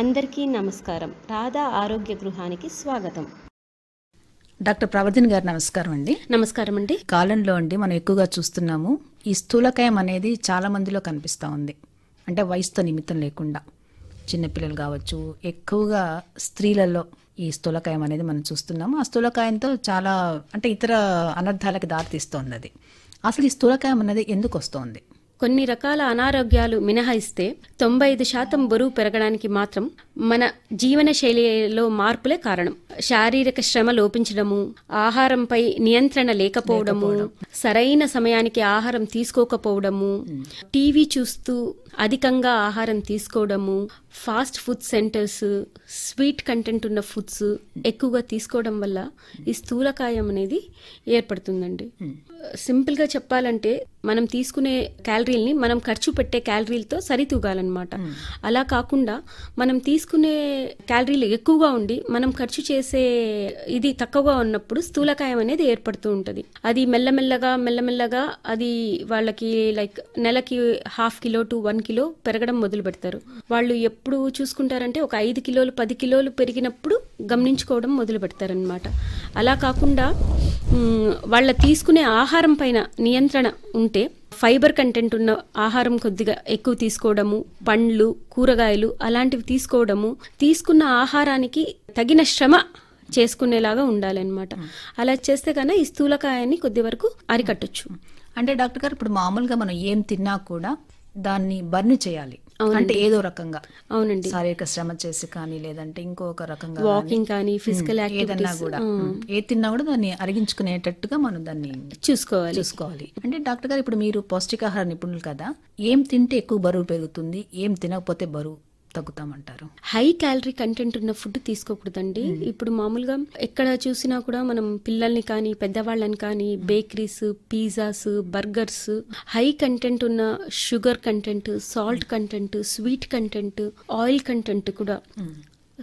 అందరికీ నమస్కారం. రాధా ఆరోగ్య గృహానికి స్వాగతం. డాక్టర్ ప్రవర్ధన్ గారు నమస్కారం అండి. నమస్కారం అండి. కాలంలో అండి మనం ఎక్కువగా చూస్తున్నాము ఈ స్థూలకాయం అనేది చాలా మందిలో కనిపిస్తూ ఉంది. అంటే వయసుతో నిమిత్తం లేకుండా చిన్నపిల్లలు కావచ్చు, ఎక్కువగా స్త్రీలలో ఈ స్థూలకాయం అనేది మనం చూస్తున్నాము. ఆ స్థూలకాయంతో చాలా అంటే ఇతర అనర్థాలకు దారితీస్తోంది. అది అసలు ఈ స్థూలకాయం అనేది ఎందుకు వస్తుంది? కొన్ని రకాల అనారోగ్యాలు మినహాయిస్తే 95% బరువు పెరగడానికి మాత్రం మన జీవన శైలిలో మార్పులే కారణం. శారీరక శ్రమ లోపించడము, ఆహారంపై నియంత్రణ లేకపోవడము, సరైన సమయానికి ఆహారం తీసుకోకపోవడము, టీవీ చూస్తూ అధికంగా ఆహారం తీసుకోవడము, fast food centres, sweet content ఉన్న ఫుడ్స్ ఎక్కువగా తీసుకోవడం వల్ల ఈ స్థూలకాయం అనేది ఏర్పడుతుందండి. సింపుల్గా చెప్పాలంటే మనం తీసుకునే క్యాలరీల్ని మనం ఖర్చు పెట్టే క్యాలరీలతో సరితూగాలన్నమాట. అలా కాకుండా మనం తీసుకునే క్యాలరీలు ఎక్కువగా ఉండి మనం ఖర్చు చేసే ఇది తక్కువగా ఉన్నప్పుడు స్థూలకాయం అనేది ఏర్పడుతూ ఉంటుంది. అది మెల్లమెల్లగా అది వాళ్ళకి లైక్ నెలకి 0.5 కిలో టు 1 కిలో పెరగడం మొదలు పెడతారు. వాళ్ళు ఎప్పుడు చూసుకుంటారంటే ఒక 5 కిలోలు 10 కిలోలు పెరిగినప్పుడు గమనించుకోవడం మొదలు పెడతారనమాట. అలా కాకుండా వాళ్ళ తీసుకునే ఆహారం పైన నియంత్రణ ఉంటే ఫైబర్ కంటెంట్ ఉన్న ఆహారం కొద్దిగా ఎక్కువ తీసుకోవడము, పండ్లు, కూరగాయలు అలాంటివి తీసుకోవడము, తీసుకున్న ఆహారానికి తగిన శ్రమ చేసుకునేలాగా ఉండాలన్నమాట. అలా చేస్తే కన్నా ఈ స్థూలకాయాన్ని కొద్ది వరకు అరికట్టొచ్చు. అంటే డాక్టర్ గారు ఇప్పుడు మామూలుగా మనం ఏం తిన్నా కూడా దాన్ని బర్న్ చేయాలి అంటే ఏదో రకంగా. అవునండి, శారీరక శ్రమ చేసి కానీ లేదంటే ఇంకొక రకంగా వాకింగ్ కానీ ఫిజికల్ ఏదన్నా కూడా ఏది తిన్నా కూడా దాన్ని అరిగించుకునేటట్టుగా మనం దాన్ని చూసుకోవాలి. అంటే డాక్టర్ గారు ఇప్పుడు మీరు పౌష్టికాహార నిపుణులు కదా, ఏం తింటే ఎక్కువ బరువు పెరుగుతుంది, ఏం తినకపోతే బరువు తగ్గుతామంటారు? హై క్యాలరీ కంటెంట్ ఉన్న ఫుడ్ తీసుకోకూడదండి. ఇప్పుడు మామూలుగా ఎక్కడ చూసినా కూడా మనం పిల్లల్ని కానీ పెద్దవాళ్ళని కానీ bakeries, pizzas, burgers, high content ఉన్న sugar content, salt content, sweet content, oil content కూడా,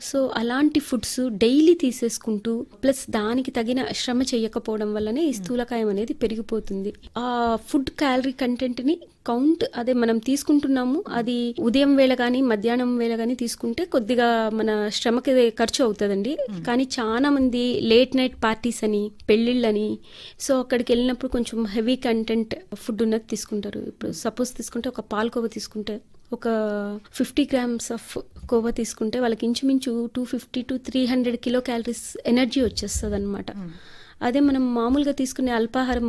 సో అలాంటి ఫుడ్స్ డైలీ తీసేసుకుంటూ ప్లస్ దానికి తగిన శ్రమ చేయకపోవడం వల్లనే ఈ స్థూలకాయం అనేది పెరిగిపోతుంది. ఆ ఫుడ్ క్యాలరీ కంటెంట్ ని కౌంట్ అదే మనం తీసుకుంటున్నాము, అది ఉదయం వేళ కానీ మధ్యాహ్నం వేళ కానీ తీసుకుంటే కొద్దిగా మన శ్రమకి ఖర్చు అవుతుందండి. కానీ చాలా మంది లేట్ నైట్ పార్టీస్ అని, పెళ్లిళ్ళని, సో అక్కడికి వెళ్ళినప్పుడు కొంచెం హెవీ కంటెంట్ ఫుడ్ ఉన్నది తీసుకుంటారు. ఇప్పుడు సపోజ్ తీసుకుంటే ఒక పాలకోవ తీసుకుంటే ఒక 50 గ్రామ్స్ ఆఫ్ కోవా తీసుకుంటే వాళ్ళకి ఇంచుమించు 250 to 300 కిలో క్యాలరీస్ ఎనర్జీ వచ్చేస్తుంది అనమాట. అదే మనం మామూలుగా తీసుకునే అల్పాహారం,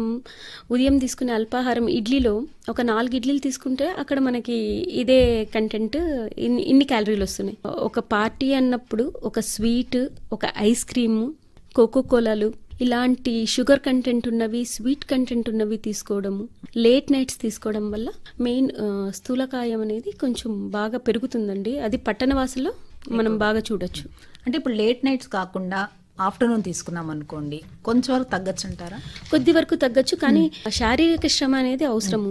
ఉదయం తీసుకునే అల్పాహారం ఇడ్లీలో ఒక 4 ఇడ్లీలు తీసుకుంటే అక్కడ మనకి ఇదే కంటెంట్, ఇన్ని క్యాలరీలు వస్తున్నాయి. ఒక పార్టీ అన్నప్పుడు ఒక స్వీట్, ఒక ఐస్ క్రీము, కోకో కోలాలు ఇలాంటి షుగర్ కంటెంట్ ఉన్నవి, స్వీట్ కంటెంట్ ఉన్నవి తీసుకోవడము, లేట్ నైట్స్ తీసుకోవడం వల్ల మెయిన్ స్థూలకాయం అనేది కొంచెం బాగా పెరుగుతుందండి. అది పట్టణవాసుల్లో మనం బాగా చూడొచ్చు. అంటే ఇప్పుడు లేట్ నైట్స్ కాకుండా ఆఫ్టర్నూన్ తీసుకున్నాం అనుకోండి, కొంచెం వరకు తగ్గచ్చు అంటారా? కొద్ది వరకు తగ్గచ్చు, కానీ శారీరక శ్రమ అనేది అవసరం.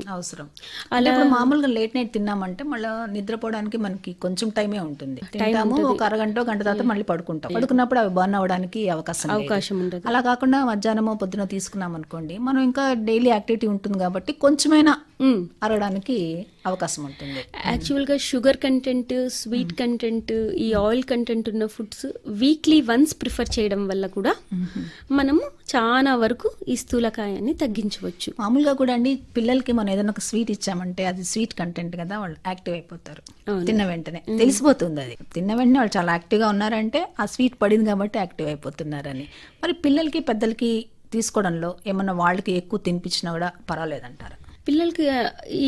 అలా మామూలుగా లేట్ నైట్ తిన్నామంటే మళ్ళీ నిద్రపోవడానికి మనకి కొంచెం టైమే ఉంటుంది. టైము ఒక అరగంట గంట తర్వాత మళ్ళీ పడుకున్నప్పుడు అవి బర్న్ అవడానికి అవకాశం ఉండదు. అలా కాకుండా మధ్యాహ్నమో పొద్దున తీసుకున్నాం అనుకోండి, మనం ఇంకా డైలీ యాక్టివిటీ ఉంటుంది కాబట్టి కొంచెమైనా అరగడానికి అవకాశం ఉంటుంది. యాక్చువల్గా షుగర్ కంటెంట్, స్వీట్ కంటెంట్, ఈ ఆయిల్ కంటెంట్ ఉన్న ఫుడ్స్ వీక్లీ వన్స్ ప్రిఫర్ చేయడం వల్ల కూడా మనము చాలా వరకు ఈ స్థూలకాయాన్ని తగ్గించవచ్చు. మామూలుగా కూడా అండి పిల్లలకి మనం ఏదైనా ఒక స్వీట్ ఇచ్చామంటే అది స్వీట్ కంటెంట్ కదా, వాళ్ళు యాక్టివ్ అయిపోతారు. తిన్న వెంటనే తెలిసిపోతుంది, అది తిన్న వెంటనే వాళ్ళు చాలా యాక్టివ్గా ఉన్నారంటే ఆ స్వీట్ పడింది కాబట్టి యాక్టివ్ అయిపోతున్నారని. మరి పిల్లలకి పెద్దలకి తీసుకోవడంలో ఏమన్నా వాళ్ళకి ఎక్కువ తినిపించినా కూడా పర్వాలేదంటారా? పిల్లలకి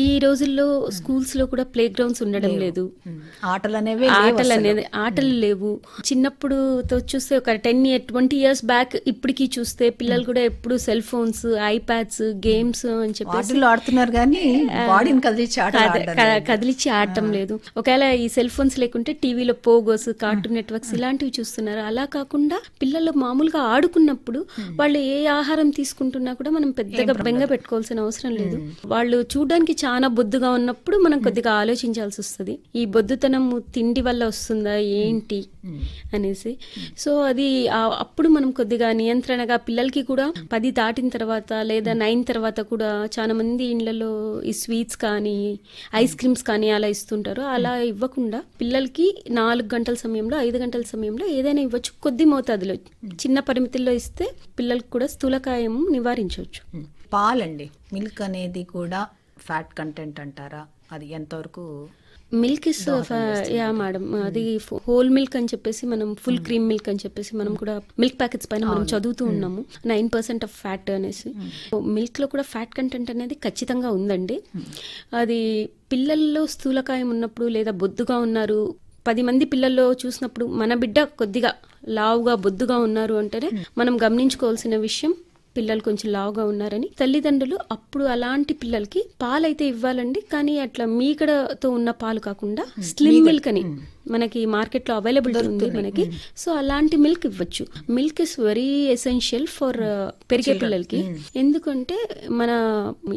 ఈ రోజుల్లో స్కూల్స్ లో కూడా ప్లే గ్రౌండ్స్ ఉండడం లేదు, ఆటలు లేవు. చిన్నప్పుడు చూస్తే ఒక 20 years బ్యాక్ ఇప్పటికి చూస్తే పిల్లలు కూడా ఎప్పుడు సెల్ ఫోన్స్, ఐప్యాడ్స్, గేమ్స్ అని చెప్పి ఆడుతున్నారు కానీ కదిలిచ్చి ఆడటం లేదు. ఒకవేళ ఈ సెల్ ఫోన్స్ లేకుంటే టీవీలో పోగోస్, కార్టూన్ నెట్వర్క్స్ ఇలాంటివి చూస్తున్నారు. అలా కాకుండా పిల్లలు మామూలుగా ఆడుకున్నప్పుడు వాళ్ళు ఏ ఆహారం తీసుకుంటున్నా కూడా మనం పెద్దగా బెంగ పెట్టుకోవాల్సిన అవసరం లేదు. వాళ్ళు చూడడానికి చాలా బొద్దుగా ఉన్నప్పుడు మనం కొద్దిగా ఆలోచించాల్సి వస్తుంది, ఈ బొద్దుతనం తిండి వల్ల వస్తుందా ఏంటి అనేసి. సో అది అప్పుడు మనం కొద్దిగా నియంత్రణగా పిల్లలకి కూడా 10 దాటిన తర్వాత లేదా 9 తర్వాత కూడా చాలా మంది ఇండ్లలో ఈ స్వీట్స్ కానీ ఐస్ క్రీమ్స్ కానీ అలా ఇస్తుంటారు. అలా ఇవ్వకుండా పిల్లలకి 4 గంటల సమయంలో 5 గంటల సమయంలో ఏదైనా ఇవ్వచ్చు, కొద్ది మోతాదులో చిన్న పరిమితుల్లో ఇస్తే పిల్లలకు కూడా స్థూలకాయం నివారించవచ్చు. పాలండి, మిల్క్ అనేది కూడా ఫ్యాట్ కంటెంట్ అంటారా, అది ఎంతవరకు? మిల్క్ ఇస్ యా మేడం, అది హోల్ మిల్క్ అని చెప్పేసి మనం ఫుల్ క్రీమ్ మిల్క్ అని చెప్పేసి మనం కూడా మిల్క్ ప్యాకెట్స్ పైన మనం చదువుతూ ఉన్నాము 9% ఆఫ్ ఫ్యాట్ అనేసి. మిల్క్ లో కూడా ఫ్యాట్ కంటెంట్ అనేది ఖచ్చితంగా ఉందండి. అది పిల్లల్లో స్థూలకాయం ఉన్నప్పుడు లేదా బొద్దుగా ఉన్నారు, 10 మంది పిల్లల్లో చూసినప్పుడు మన బిడ్డ కొద్దిగా లావుగా బొద్దుగా ఉన్నారు అంటేనే మనం గమనించుకోవాల్సిన విషయం పిల్లలు కొంచెం లావుగా ఉన్నారని. తల్లిదండ్రులు అప్పుడు అలాంటి పిల్లలకి పాలైతే ఇవ్వాలండి, కానీ అట్లా మీగడతో ఉన్న పాలు కాకుండా స్లిమ్ మిల్క్ అని మనకి మార్కెట్ లో అవైలబుల్ ఉంది మనకి. సో అలాంటి మిల్క్ ఇవ్వచ్చు. Milk is very essential for పెరిగే పిల్లలకి, ఎందుకంటే మన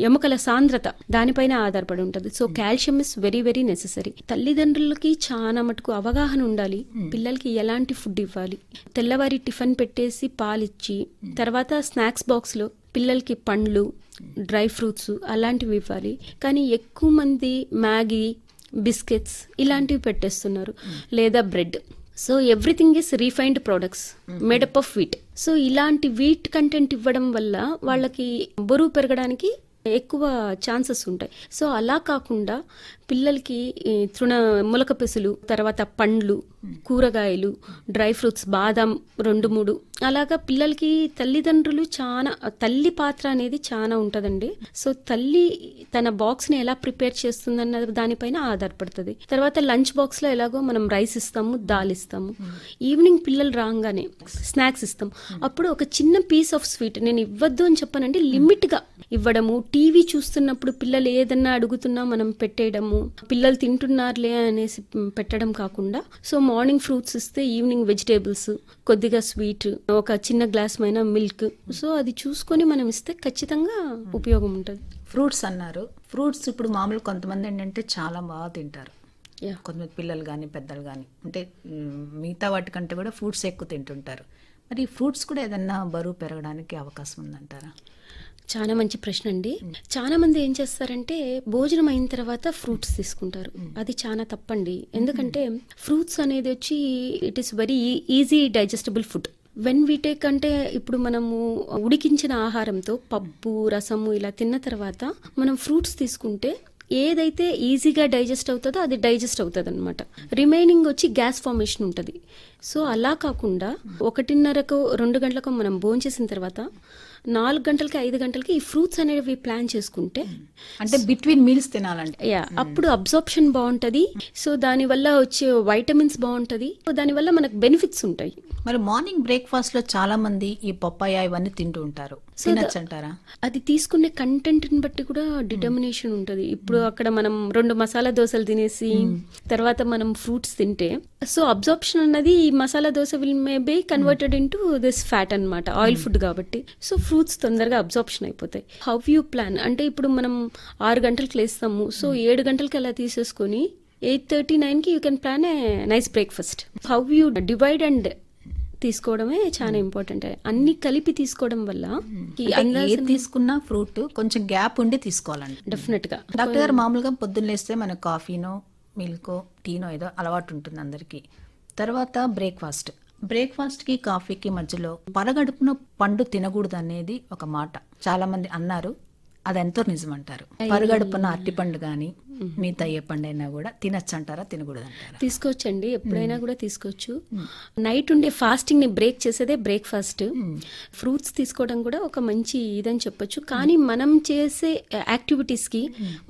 ఎముకల సాంద్రత దానిపైన ఆధారపడి ఉంటుంది. So calcium is very very necessary. తల్లిదండ్రులకి చాలా మటుకు అవగాహన ఉండాలి పిల్లలకి ఎలాంటి ఫుడ్ ఇవ్వాలి. తెల్లవారి టిఫిన్ పెట్టేసి పాలిచ్చి తర్వాత స్నాక్స్ బాక్స్ లో పిల్లలకి పండ్లు డ్రై ఫ్రూట్స్ అలాంటివి ఇవ్వాలి. కానీ ఎక్కువ మంది మ్యాగీ బిస్కెట్స్ ఇలాంటివి పెట్టేస్తున్నారు లేదా bread. So everything is refined products made up of wheat. So ఇలాంటి వీట్ కంటెంట్ ఇవ్వడం వల్ల వాళ్ళకి బరువు పెరగడానికి ఎక్కువ ఛాన్సెస్ ఉంటాయి. సో అలా కాకుండా పిల్లలకి తృణ మొలక పెసులు, తర్వాత పండ్లు, కూరగాయలు, డ్రై ఫ్రూట్స్, బాదం 2-3 అలాగా పిల్లలకి తల్లిదండ్రులు చాలా, తల్లి పాత్ర అనేది చాలా ఉంటదండి. సో తల్లి తన బాక్స్ ని ఎలా ప్రిపేర్ చేస్తుందన్న దానిపైన ఆధారపడుతుంది. తర్వాత లంచ్ బాక్స్ లో ఎలాగో మనం రైస్ ఇస్తాము, దాల్ ఇస్తాము, ఈవినింగ్ పిల్లలు రాగానే స్నాక్స్ ఇస్తాము. అప్పుడు ఒక చిన్న పీస్ ఆఫ్ స్వీట్ నేను ఇవ్వద్దు అని చెప్పానండి, లిమిట్ గా ఇవ్వడము. టీవీ చూస్తున్నప్పుడు పిల్లలు ఏదన్నా అడుగుతున్నా మనం పెట్టేయడము, పిల్లలు తింటున్నారులే అనేసి పెట్టడం కాకుండా. సో మార్నింగ్ ఫ్రూట్స్ ఇస్తే ఈవినింగ్ వెజిటేబుల్స్, కొద్దిగా స్వీట్, ఒక చిన్న గ్లాస్ పైన మిల్క్. సో అది చూసుకొని మనం ఇస్తే ఖచ్చితంగా ఉపయోగం ఉంటుంది. ఫ్రూట్స్ అన్నారు, ఫ్రూట్స్ ఇప్పుడు మామూలు కొంతమంది ఏంటంటే చాలా బాగా తింటారు, కొంతమంది పిల్లలు కానీ పెద్దలు కానీ, అంటే మిగతా వాటికంటే కూడా ఫ్రూట్స్ ఎక్కువ తింటుంటారు. మరి ఫ్రూట్స్ కూడా ఏదన్నా బరువు పెరగడానికి అవకాశం ఉందంటారా? చాలా మంచి ప్రశ్న అండి. చాలా మంది ఏం చేస్తారంటే భోజనం అయిన తర్వాత ఫ్రూట్స్ తీసుకుంటారు, అది చాలా తప్పండి. ఎందుకంటే ఫ్రూట్స్ అనేది వచ్చి it is very easy digestible food. When we take అంటే ఇప్పుడు మనము ఉడికించిన ఆహారంతో పప్పు రసము ఇలా తిన్న తర్వాత మనం ఫ్రూట్స్ తీసుకుంటే ఏదైతే ఈజీగా డైజెస్ట్ అవుతుందో అది డైజెస్ట్ అవుతుంది అనమాట. రిమైనింగ్ వచ్చి గ్యాస్ ఫార్మేషన్ ఉంటుంది. సో అలా కాకుండా 1:30కో 2 గంటలకో మనం భోంచేసిన తర్వాత 4 గంటలకి 5 గంటలకి ఈ ఫ్రూట్స్ అనేవి ప్లాన్ చేసుకుంటే, అంటే బిట్వీన్ మీల్స్ తినాలంటే అప్పుడు అబ్జార్ప్షన్ బాగుంటది. సో దాని వల్ల వచ్చే వైటమిన్స్ బాగుంటది, దానివల్ల మనకు బెనిఫిట్స్ ఉంటాయి. మరి మార్నింగ్ బ్రేక్ఫాస్ట్ లో చాలా మంది ఈ పప్పాయ ఇవన్నీ తింటూ ఉంటారు, తినొచ్చంటారా? అది తీసుకునే కంటెంట్ ని బట్టి కూడా డిటర్మినేషన్ ఉంటది. ఇప్పుడు అక్కడ మనం 2 మసాలా దోశలు తినేసి తర్వాత మనం ఫ్రూట్స్ తింటే, సో అబ్జార్ప్షన్ అన్నది ఈ masala dosa will may be converted into this fat అన్నమాట, ఆయిల్ ఫుడ్ కాబట్టి. సో ఫ్రూట్స్ తొందరగా అబ్జార్ప్షన్ అయిపోతాయి. హౌ యూ ప్లాన్ అంటే ఇప్పుడు మనం 6 గంటలకు లేస్తాము, సో 7 గంటలకి అలా తీసేసుకొని 8:39కి you can plan a nice breakfast. How you divide and తీసుకోవడమే చాలా ఇంపార్టెంట్. అన్ని కలిపి తీసుకోవడం వల్ల ఏది తీసుకున్నా ఫ్రూట్ కొంచెం గ్యాప్ ఉండి తీసుకోవాలండి డెఫినెట్ గా. డాక్టర్ గారు, మామూలుగా పొద్దున్న లేస్తే మనకు కాఫీనో మిల్కో టీనో ఏదో అలవాటు ఉంటుంది అందరికి. తర్వాత బ్రేక్ఫాస్ట్కి కాఫీకి మధ్యలో పరగడుపున పండు తినకూడదు అనేది ఒక మాట చాలా మంది అన్నారు, అది ఎంతో నిజం అంటారు. పరగడుపున అరటిపండు కానీ మిగతా ఏ పండైనా కూడా తినచ్చు అంటారా, తినకూడదు అంటారా? తీసుకోవచ్చండి, ఎప్పుడైనా కూడా తీసుకోవచ్చు. నైట్ ఉండే ఫాస్టింగ్ ని బ్రేక్ చేసేదే బ్రేక్ఫాస్ట్. ఫ్రూట్స్ తీసుకోవడం కూడా ఒక మంచి ఇదని చెప్పొచ్చు. కానీ మనం చేసే యాక్టివిటీస్ కి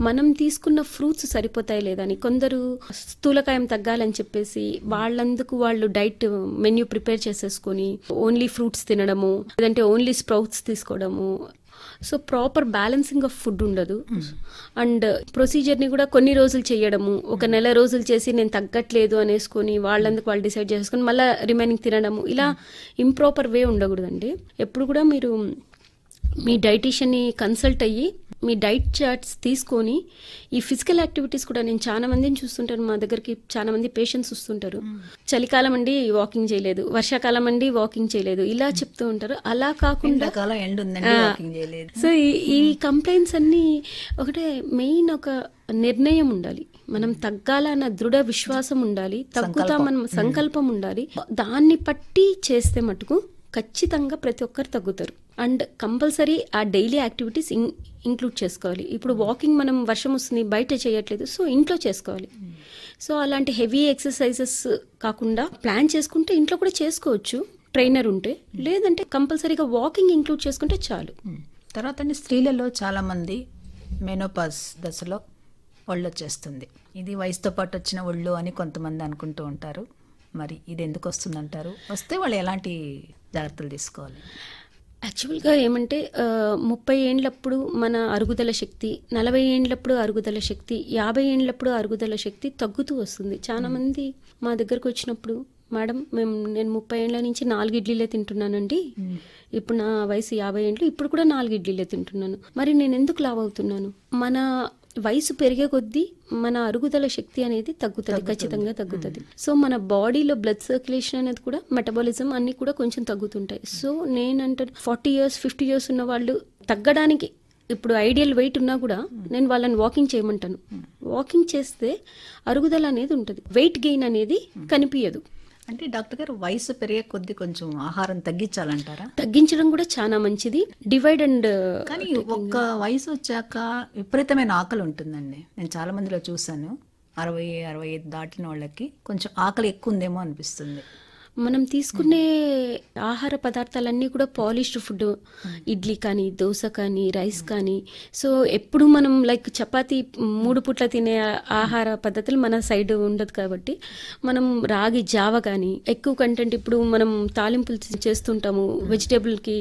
మనం తీసుకున్న ఫ్రూట్స్ సరిపోతాయి లేదని కొందరు స్థూలకాయం తగ్గాలని చెప్పేసి వాళ్ళందుకు వాళ్ళు డైట్ మెన్యూ ప్రిపేర్ చేసేసుకొని ఓన్లీ ఫ్రూట్స్ తినడము, లేదంటే ఓన్లీ స్ప్రౌట్స్ తీసుకోవడము. So proper balancing of food ఉండదు. అండ్ ప్రొసీజర్ ని కూడా కొన్ని రోజులు చేయడము, 1 నెల రోజులు చేసి నేను తగ్గట్లేదు అనేసుకొని వాళ్ళందుకు వాళ్ళు డిసైడ్ చేసుకొని మళ్ళీ రిమైనింగ్ తినడము, ఇలా ఇంప్రాపర్ వే ఉండకూడదండి. ఎప్పుడు కూడా మీరు మీ డైటీషియన్ని కన్సల్ట్ అయ్యి మీ డైట్ చార్ట్స్ తీసుకొని ఈ ఫిజికల్ యాక్టివిటీస్ కూడా నేను చాలా మందిని చూస్తుంటాను. మా దగ్గరికి చాలా మంది పేషెంట్స్ వస్తుంటారు. చలికాలం అండి వాకింగ్ చేయలేదు, వర్షాకాలం అండి వాకింగ్ చేయలేదు, ఇలా చెప్తూ ఉంటారు. అలా కాకుండా సో ఈ కంప్లైంట్స్ అన్ని ఒకటే మెయిన్ ఒక నిర్ణయం ఉండాలి, మనం తగ్గాలన్న దృఢ విశ్వాసం ఉండాలి, తగ్గుతామన్న సంకల్పం ఉండాలి. దాన్ని పట్టి చేస్తే మటుకు ఖచ్చితంగా ప్రతి ఒక్కరు తగ్గుతారు. అండ్ కంపల్సరీ ఆ డైలీ యాక్టివిటీస్ ఇంక్లూడ్ చేసుకోవాలి. ఇప్పుడు వాకింగ్ మనం వర్షం వస్తుంది బయట చేయట్లేదు, సో ఇంట్లో చేసుకోవాలి. సో అలాంటి హెవీ ఎక్సర్సైజెస్ కాకుండా ప్లాన్ చేసుకుంటే ఇంట్లో కూడా చేసుకోవచ్చు ట్రైనర్ ఉంటే, లేదంటే కంపల్సరీగా వాకింగ్ ఇంక్లూడ్ చేసుకుంటే చాలు. తర్వాత స్త్రీలలో చాలా మంది మెనోపాజ్ దశలో ఒళ్ళు వచ్చేస్తుంది. ఇది వయసుతో పాటు వచ్చిన ఒళ్ళు అని కొంతమంది అనుకుంటూ ఉంటారు. మరి ఇది ఎందుకు వస్తుందంటారు? వస్తే వాళ్ళు ఎలాంటి జాగ్రత్తలు తీసుకోవాలి? యాక్చువల్గా ఏమంటే 30 ఏళ్ళప్పుడు మన అరుగుదల శక్తి, 40 ఏళ్ళప్పుడు అరుగుదల శక్తి, 50 ఏళ్ళప్పుడు అరుగుదల శక్తి తగ్గుతూ వస్తుంది. చాలామంది మా దగ్గరకు వచ్చినప్పుడు, మేడం నేను 30 ఏళ్ళ నుంచి 4 ఇడ్లీలే తింటున్నానండి, ఇప్పుడు నా వయసు 50 ఏళ్ళు, ఇప్పుడు కూడా 4 ఇడ్లీలే తింటున్నాను, మరి నేను ఎందుకు లావు అవుతున్నాను? మన వయసు పెరిగే కొద్దీ మన అరుగుదల శక్తి అనేది తగ్గుతుంది, ఖచ్చితంగా తగ్గుతుంది. సో మన బాడీలో బ్లడ్ సర్క్యులేషన్ అనేది కూడా, మెటబాలిజం అన్ని కూడా కొంచెం తగ్గుతుంటాయి. సో నేనంటే 40 years 50 years ఉన్న వాళ్ళు తగ్గడానికి ఇప్పుడు ఐడియల్ వెయిట్ ఉన్నా కూడా నేను వాళ్ళని వాకింగ్ చేయమంటాను. వాకింగ్ చేస్తే అరుగుదల అనేది ఉంటుంది, వెయిట్ గెయిన్ అనేది కనిపించదు. అంటే డాక్టర్ గారు వయసు పెరిగే కొద్ది కొంచెం ఆహారం తగ్గించాలంటారా? తగ్గించడం కూడా చాలా మంచిది. డివైడ్ అండ్, కానీ ఒక్క వయసు వచ్చాక విపరీతమైన ఆకలి ఉంటుందండి. నేను చాలా మందిలో చూసాను, 60-65 దాటిన వాళ్ళకి కొంచెం ఆకలి ఎక్కువ ఉందేమో అనిపిస్తుంది. మనం తీసుకునే ఆహార పదార్థాలన్నీ కూడా పాలిష్డ్ ఫుడ్, ఇడ్లీ కానీ, దోశ కానీ, రైస్ కానీ. సో ఎప్పుడు మనం లైక్ చపాతీ 3 పూట్ల తినే ఆహార పద్ధతులు మన సైడ్ ఉండదు కాబట్టి మనం రాగి జావ కానీ ఎక్కువ కంటెంట్, ఇప్పుడు మనం తాలింపులు చేస్తుంటాము, వెజిటేబుల్కి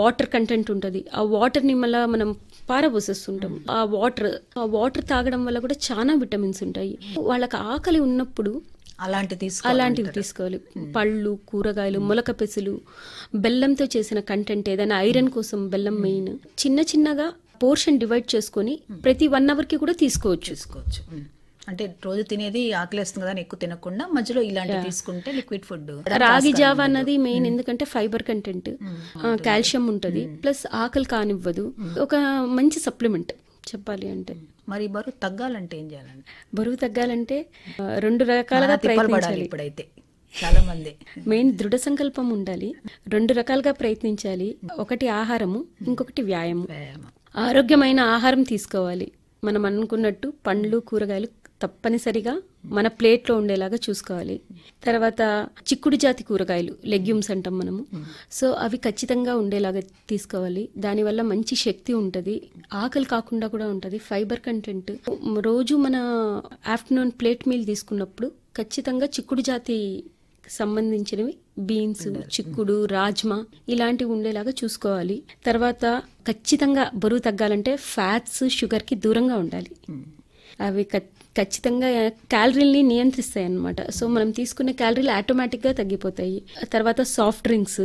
వాటర్ కంటెంట్ ఉంటుంది, ఆ వాటర్ని మళ్ళీ మనం పారబోసేస్తుంటాము. ఆ వాటర్ తాగడం వల్ల కూడా చాలా విటమిన్స్ ఉంటాయి. వాళ్ళకి ఆకలి ఉన్నప్పుడు అలాంటివి తీసుకోవాలి. పళ్ళు, కూరగాయలు, మొలక పెసులు, బెల్లంతో చేసిన కంటెంట్ ఏదైనా, ఐరన్ కోసం బెల్లం మెయిన్. చిన్న చిన్నగా పోర్షన్ డివైడ్ చేసుకుని ప్రతి 1 hour కి కూడా తీసుకోవచ్చు. అంటే రోజు తినేది ఆకలిస్తుంది కదా, ఎక్కువ తినకుండా మధ్యలో ఇలాంటి తీసుకుంటే లిక్విడ్ ఫుడ్. రాగి జావా అన్నది మెయిన్, ఎందుకంటే ఫైబర్ కంటెంట్, కాల్షియం ఉంటుంది, ప్లస్ ఆకలి కానివ్వదు, ఒక మంచి సప్లిమెంట్ చెప్పాలి అంటే. మరి బరువు తగ్గాలంటే ఏం చేయాలండి? బరువు తగ్గాలంటే 2 రకాలుగా ప్రయత్నించాలి. ఇప్పుడైతే చాలా మంది మెయిన్ దృఢ సంకల్పం ఉండాలి. 2 రకాలుగా ప్రయత్నించాలి, ఒకటి ఆహారము, ఇంకొకటి వ్యాయామం. ఆరోగ్యమైన ఆహారం తీసుకోవాలి, మనం అనుకున్నట్టు పండ్లు, కూరగాయలు తప్పనిసరిగా మన ప్లేట్లో ఉండేలాగా చూసుకోవాలి. తర్వాత చిక్కుడు జాతి కూరగాయలు, లెగ్యూమ్స్ అంటాం మనము, సో అవి ఖచ్చితంగా ఉండేలాగా తీసుకోవాలి. దానివల్ల మంచి శక్తి ఉంటుంది, ఆకలి కాకుండా కూడా ఉంటుంది, ఫైబర్ కంటెంట్. రోజు మన ఆఫ్టర్నూన్ ప్లేట్ మీల్ తీసుకున్నప్పుడు ఖచ్చితంగా చిక్కుడు జాతి సంబంధించినవి, బీన్స్, చిక్కుడు, రాజ్మా ఇలాంటివి ఉండేలాగా చూసుకోవాలి. తర్వాత ఖచ్చితంగా బరువు తగ్గాలంటే ఫ్యాట్స్, షుగర్కి దూరంగా ఉండాలి. అవి ఖచ్చితంగా క్యాలరీల్ని నియంత్రిస్తాయి అన్నమాట. సో మనం తీసుకునే క్యాలరీలు ఆటోమేటిక్గా తగ్గిపోతాయి. తర్వాత సాఫ్ట్ డ్రింక్స్,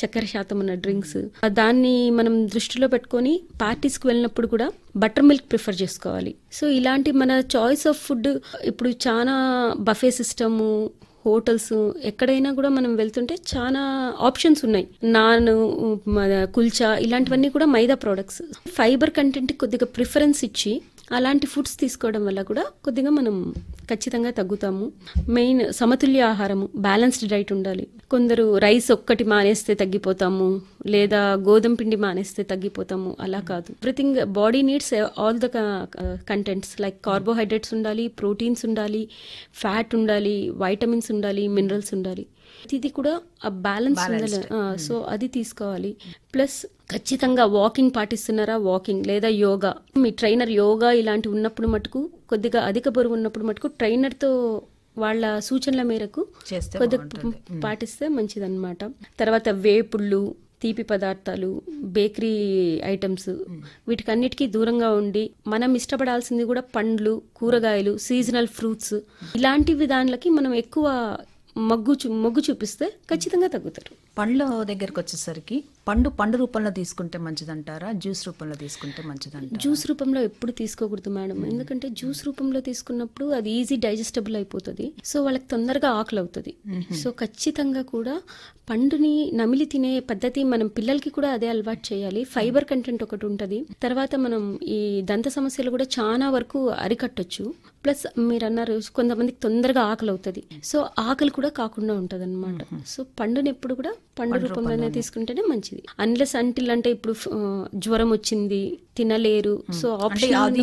చక్కెర శాతం ఉన్న డ్రింక్స్, దాన్ని మనం దృష్టిలో పెట్టుకొని పార్టీస్కి వెళ్ళినప్పుడు కూడా బటర్ మిల్క్ ప్రిఫర్ చేసుకోవాలి. సో ఇలాంటి మన చాయిస్ ఆఫ్ ఫుడ్, ఇప్పుడు చాలా బఫే సిస్టము, హోటల్స్, ఎక్కడైనా కూడా మనం వెళ్తుంటే చాలా ఆప్షన్స్ ఉన్నాయి. నాన్, కుల్చా ఇలాంటివన్నీ కూడా మైదా ప్రోడక్ట్స్. ఫైబర్ కంటెంట్ కొద్దిగా ప్రిఫరెన్స్ ఇచ్చి అలాంటి ఫుడ్స్ తీసుకోవడం వల్ల కూడా కొద్దిగా మనం ఖచ్చితంగా తగ్గుతాము. మెయిన్ సమతుల్య ఆహారము, బ్యాలెన్స్డ్ డైట్ ఉండాలి. కొందరు రైస్ ఒక్కటి మానేస్తే తగ్గిపోతాము, లేదా గోధుమ పిండి మానేస్తే తగ్గిపోతాము, అలా కాదు. Everything body needs all the contents, like carbohydrates ఉండాలి, ప్రోటీన్స్ ఉండాలి, ఫ్యాట్ ఉండాలి, వైటమిన్స్ ఉండాలి, మినరల్స్ ఉండాలి. ఇది కూడా ఆ బ్యాలెన్స్ ఉండాలి, సో అది తీసుకోవాలి. ప్లస్ ఖచ్చితంగా వాకింగ్ పాటిస్తున్నారా, వాకింగ్ లేదా యోగా, మీ ట్రైనర్ యోగా ఇలాంటి ఉన్నప్పుడు మటుకు, కొద్దిగా అధిక బరువు ఉన్నప్పుడు మటుకు ట్రైనర్తో వాళ్ళ సూచనల మేరకు కొద్దిగా పాటిస్తే మంచిదన్నమాట. తర్వాత వేపుళ్ళు, తీపి పదార్థాలు, బేకరీ ఐటమ్స్, వీటికన్నిటికీ దూరంగా ఉండి మనం ఇష్టపడాల్సింది కూడా పండ్లు, కూరగాయలు, సీజనల్ ఫ్రూట్స్ ఇలాంటివి దానికి మనం ఎక్కువ మగ్గు చూపిస్తే ఖచ్చితంగా తగ్గుతారు. పండ్ల దగ్గరకు వచ్చేసరికి పండు రూపంలో తీసుకుంటే మంచిదంటారా, జ్యూస్ రూపంలో తీసుకుంటే మంచిదంటారా? జ్యూస్ రూపంలో ఎప్పుడు తీసుకోకూడదు మేడం, ఎందుకంటే జ్యూస్ రూపంలో తీసుకున్నప్పుడు అది ఈజీ డైజెస్టబుల్ అయిపోతుంది, సో వాళ్ళకి తొందరగా ఆకలి అవుతుంది. సో ఖచ్చితంగా కూడా పండుని నమిలి తినే పద్ధతి మనం పిల్లలకి కూడా అదే అలవాటు చేయాలి. ఫైబర్ కంటెంట్ ఒకటి ఉంటుంది, తర్వాత మనం ఈ దంత సమస్యలు కూడా చాలా వరకు అరికట్టొచ్చు. ప్లస్ మీరు అన్నారు కొంతమందికి తొందరగా ఆకలి అవుతుంది, సో ఆకలి కూడా కాకుండా ఉంటుంది అనమాట. సో పండుని ఎప్పుడు కూడా పండు రూపంలోనే తీసుకుంటేనే మంచిది. అన్లెస్ అంటిల్ అంటే ఇప్పుడు జ్వరం వచ్చింది తినలేరు, సో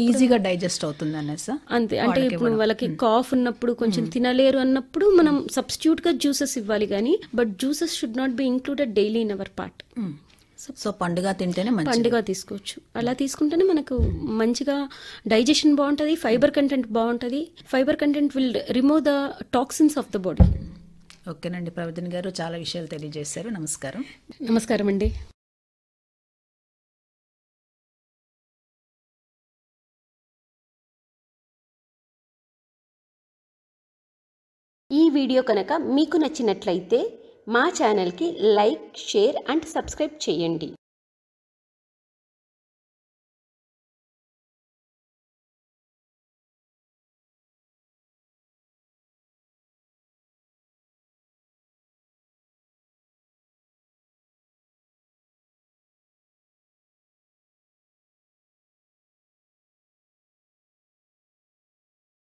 ఈజీగా డైజెస్ట్ అవుతుంది అనేసి అంతే. అంటే ఇప్పుడు వాళ్ళకి కాఫ్ ఉన్నప్పుడు కొంచెం తినలేరు అన్నప్పుడు మనం సబ్స్టిట్యూట్ గా జ్యూసెస్ ఇవ్వాలి, కానీ but juices should not be included daily in our part. So పండుగ తింటేనే పండుగ తీసుకోవచ్చు, అలా తీసుకుంటేనే మనకు మంచిగా డైజెషన్ బాగుంటుంది, ఫైబర్ కంటెంట్ బాగుంటుంది. Fibre content will remove the toxins of the body. ఓకేనండి, ప్రవర్ధన్ గారు చాలా విషయాలు తెలియజేశారు. నమస్కారం. నమస్కారం అండి. ఈ వీడియో కనుక మీకు నచ్చినట్లయితే మా ఛానల్కి లైక్, షేర్ అండ్ సబ్స్క్రైబ్ చేయండి.